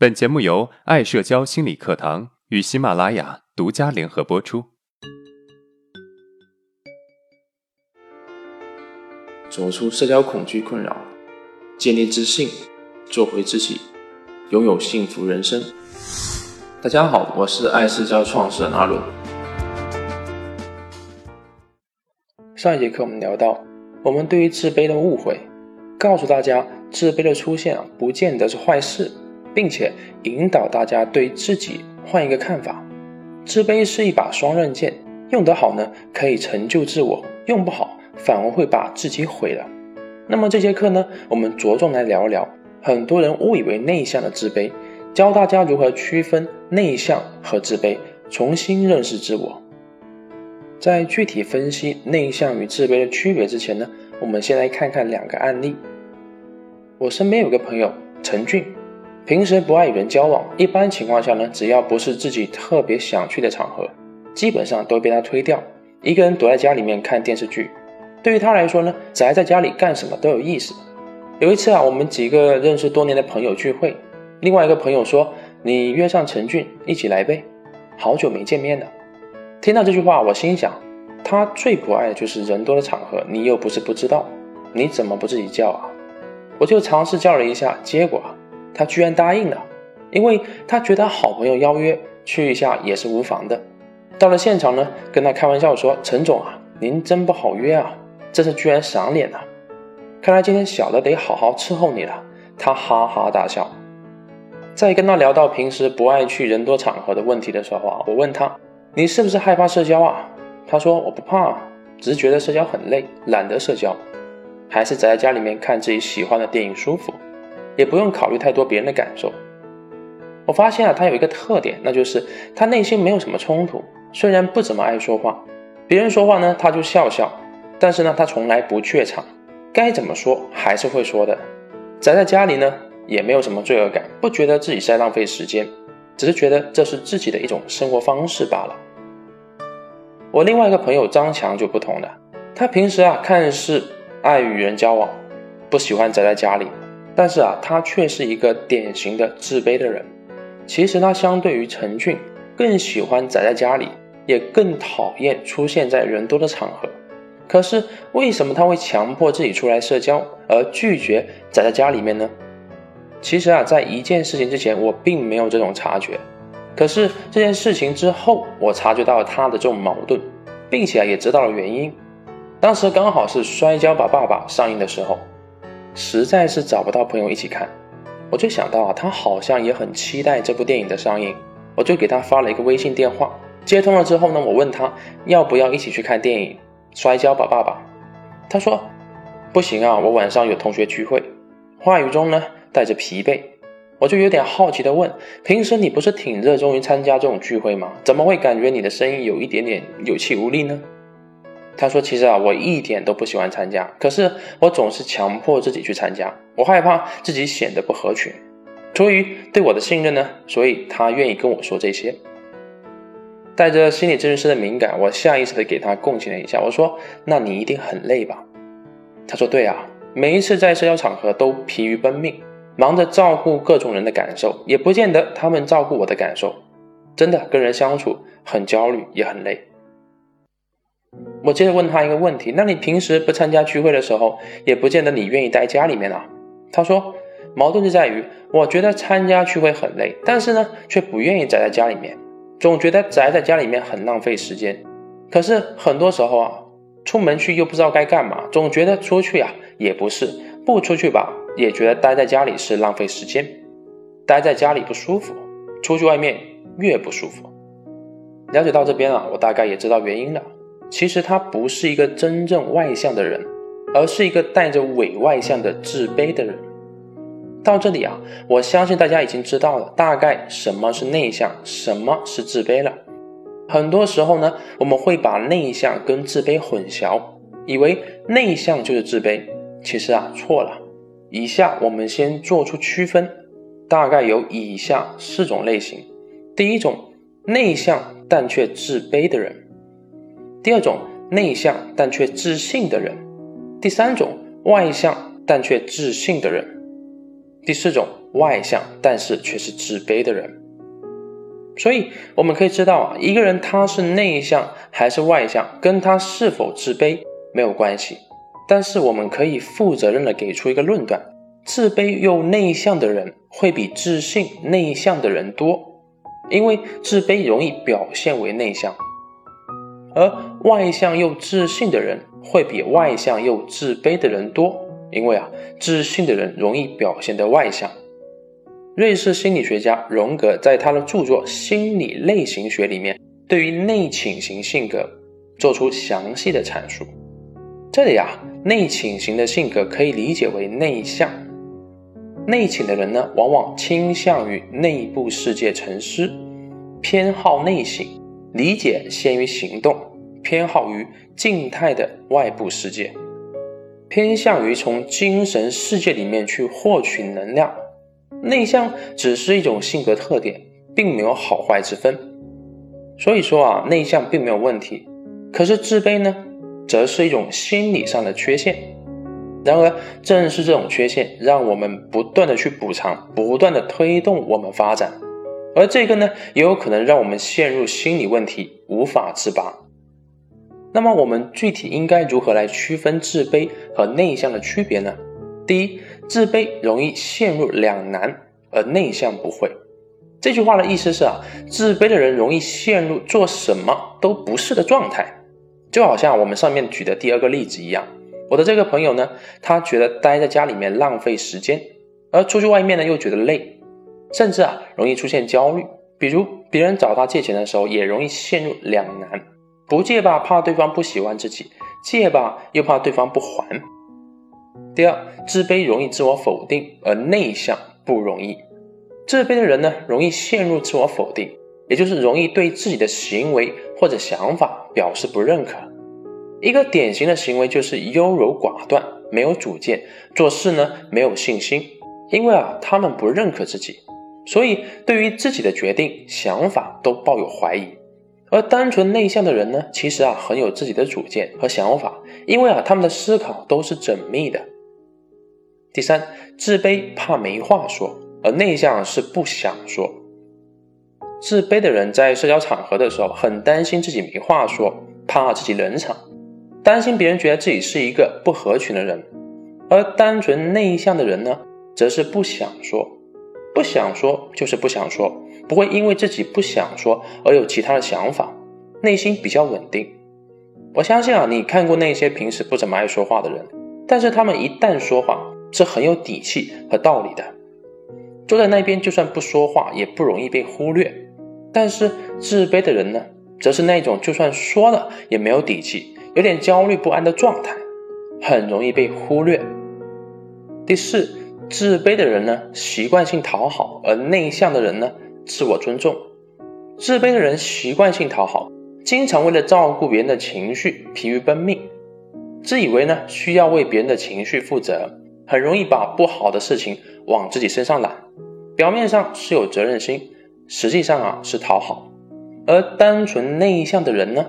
本节目由爱社交心理课堂与喜马拉雅独家联合播出。走出社交恐惧困扰，建立自信，做回自己，拥有幸福人生。大家好，我是爱社交创始人阿伦。上一节课我们聊到，我们对于自卑的误会，告诉大家自卑的出现不见得是坏事，并且引导大家对自己换一个看法。自卑是一把双刃剑，用得好呢，可以成就自我，用不好反而会把自己毁了。那么这节课呢，我们着重来聊一聊很多人误以为内向的自卑，教大家如何区分内向和自卑，重新认识自我。在具体分析内向与自卑的区别之前呢，我们先来看看两个案例。我身边有个朋友陈俊，平时不爱与人交往，一般情况下呢，只要不是自己特别想去的场合，基本上都被他推掉，一个人躲在家里面看电视剧。对于他来说呢，宅在家里干什么都有意思。有一次我们几个认识多年的朋友聚会，另外一个朋友说，你约上陈俊一起来呗，好久没见面了。听到这句话，我心想，他最不爱的就是人多的场合，你又不是不知道，你怎么不自己叫啊？我就尝试叫了一下，结果他居然答应了，因为他觉得好朋友邀约去一下也是无妨的。到了现场呢，跟他开玩笑说，陈总啊，您真不好约啊，这次居然赏脸了，看来今天小的得好好伺候你了。他哈哈大笑。在跟他聊到平时不爱去人多场合的问题的时候我问他，你是不是害怕社交啊？他说，我不怕，只是觉得社交很累，懒得社交，还是宅在家里面看自己喜欢的电影舒服，也不用考虑太多别人的感受。我发现他有一个特点，那就是他内心没有什么冲突，虽然不怎么爱说话，别人说话呢他就笑笑，但是呢他从来不怯场，该怎么说还是会说的。宅在家里呢也没有什么罪恶感，不觉得自己是在浪费时间，只是觉得这是自己的一种生活方式罢了。我另外一个朋友张强就不同了，他平时看似爱与人交往，不喜欢宅在家里，但是他却是一个典型的自卑的人。其实他相对于陈俊更喜欢宅在家里，也更讨厌出现在人多的场合。可是为什么他会强迫自己出来社交，而拒绝宅在家里面呢？其实在一件事情之前我并没有这种察觉，可是这件事情之后我察觉到了他的这种矛盾，并且也知道了原因。当时刚好是《摔跤吧爸爸》上映的时候，实在是找不到朋友一起看，我就想到他好像也很期待这部电影的上映，我就给他发了一个微信电话。接通了之后呢，我问他要不要一起去看电影《摔跤吧爸爸》，他说不行啊，我晚上有同学聚会，话语中呢带着疲惫。我就有点好奇地问，平时你不是挺热衷于参加这种聚会吗？怎么会感觉你的声音有一点点有气无力呢？他说，其实我一点都不喜欢参加，可是我总是强迫自己去参加，我害怕自己显得不合群。出于对我的信任呢，所以他愿意跟我说这些。带着心理咨询师的敏感，我下意识地给他共情了一下，我说，那你一定很累吧？他说，对啊，每一次在社交场合都疲于奔命，忙着照顾各种人的感受，也不见得他们照顾我的感受，真的跟人相处很焦虑也很累。我接着问他一个问题，那你平时不参加聚会的时候，也不见得你愿意待家里面啊？他说，矛盾就在于我觉得参加聚会很累，但是呢却不愿意宅在家里面，总觉得宅在家里面很浪费时间。可是很多时候出门去又不知道该干嘛，总觉得出去也不是，不出去吧也觉得待在家里是浪费时间，待在家里不舒服，出去外面越不舒服。了解到这边我大概也知道原因了。其实他不是一个真正外向的人，而是一个带着伪外向的自卑的人。到这里我相信大家已经知道了大概什么是内向，什么是自卑了。很多时候呢，我们会把内向跟自卑混淆，以为内向就是自卑，其实错了。以下我们先做出区分，大概有以下四种类型。第一种，内向但却自卑的人。第二种，内向但却自信的人。第三种，外向但却自信的人。第四种，外向但是却是自卑的人。所以我们可以知道啊，一个人他是内向还是外向，跟他是否自卑没有关系，但是我们可以负责任地给出一个论断，自卑又内向的人会比自信内向的人多，因为自卑容易表现为内向，而外向又自信的人会比外向又自卑的人多，因为自信的人容易表现得外向。瑞士心理学家荣格在他的著作《心理类型学》里面，对于内倾型性格做出详细的阐述。这里内倾型的性格可以理解为内向，内倾的人呢，往往倾向于内部世界沉思，偏好内省，理解先于行动，偏好于静态的外部世界，偏向于从精神世界里面去获取能量。内向只是一种性格特点，并没有好坏之分。所以说内向并没有问题，可是自卑呢，则是一种心理上的缺陷。然而正是这种缺陷让我们不断的去补偿，不断的推动我们发展，而这个呢，也有可能让我们陷入心理问题无法自拔。那么我们具体应该如何来区分自卑和内向的区别呢？第一，自卑容易陷入两难，而内向不会。这句话的意思是自卑的人容易陷入做什么都不是的状态，就好像我们上面举的第二个例子一样。我的这个朋友呢，他觉得待在家里面浪费时间，而出去外面呢又觉得累，甚至容易出现焦虑。比如别人找他借钱的时候，也容易陷入两难，不借吧怕对方不喜欢自己，借吧又怕对方不还。第二，自卑容易自我否定，而内向不容易。自卑的人呢，容易陷入自我否定，也就是容易对自己的行为或者想法表示不认可。一个典型的行为就是优柔寡断，没有主见，做事呢没有信心，因为他们不认可自己，所以对于自己的决定想法都抱有怀疑。而单纯内向的人呢，其实很有自己的主见和想法，因为他们的思考都是缜密的。第三，自卑怕没话说，而内向是不想说。自卑的人在社交场合的时候，很担心自己没话说，怕自己冷场，担心别人觉得自己是一个不合群的人。而单纯内向的人呢，则是不想说，不想说就是不想说，不会因为自己不想说而有其他的想法，内心比较稳定。我相信你看过那些平时不怎么爱说话的人，但是他们一旦说话是很有底气和道理的，坐在那边就算不说话也不容易被忽略。但是自卑的人呢，则是那种就算说了也没有底气，有点焦虑不安的状态，很容易被忽略。第四，自卑的人呢，习惯性讨好，而内向的人呢，自我尊重。自卑的人习惯性讨好，经常为了照顾别人的情绪疲于奔命，自以为呢需要为别人的情绪负责，很容易把不好的事情往自己身上揽，表面上是有责任心，实际上是讨好。而单纯内向的人呢，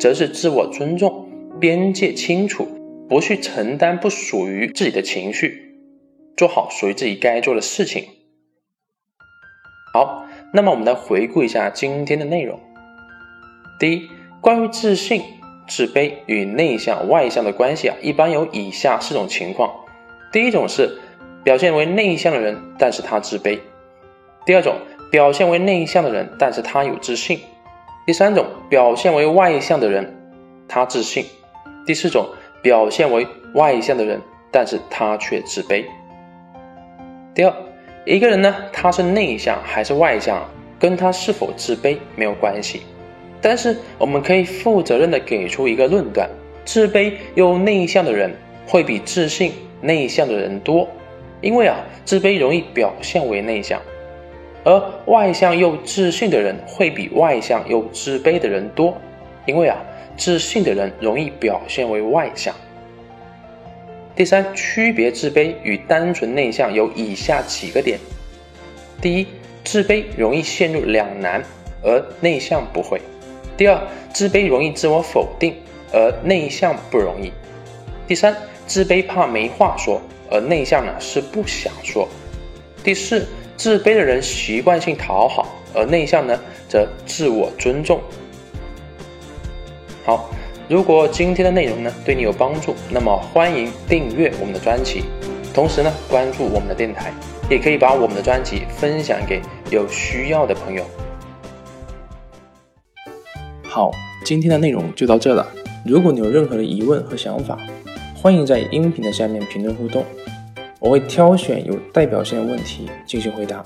则是自我尊重，边界清楚，不去承担不属于自己的情绪，做好属于自己该做的事情。好，那么我们来回顾一下今天的内容。第一，关于自信、自卑与内向、外向的关系一般有以下四种情况。第一种是表现为内向的人，但是他自卑；第二种，表现为内向的人，但是他有自信；第三种，表现为外向的人，他自信；第四种，表现为外向的人，但是他却自卑。第二，一个人呢，他是内向还是外向，跟他是否自卑没有关系，但是我们可以负责任地给出一个论断，自卑又内向的人会比自信内向的人多，因为自卑容易表现为内向，而外向又自信的人会比外向又自卑的人多，因为自信的人容易表现为外向。第三，区别自卑与单纯内向有以下几个点。第一，自卑容易陷入两难，而内向不会。第二，自卑容易自我否定，而内向不容易。第三，自卑怕没话说，而内向是不想说。第四，自卑的人习惯性讨好，而内向呢则自我尊重。好，如果今天的内容呢对你有帮助，那么欢迎订阅我们的专辑，同时呢关注我们的电台，也可以把我们的专辑分享给有需要的朋友。好，今天的内容就到这了。如果你有任何的疑问和想法，欢迎在音频的下面评论互动，我会挑选有代表性的问题进行回答。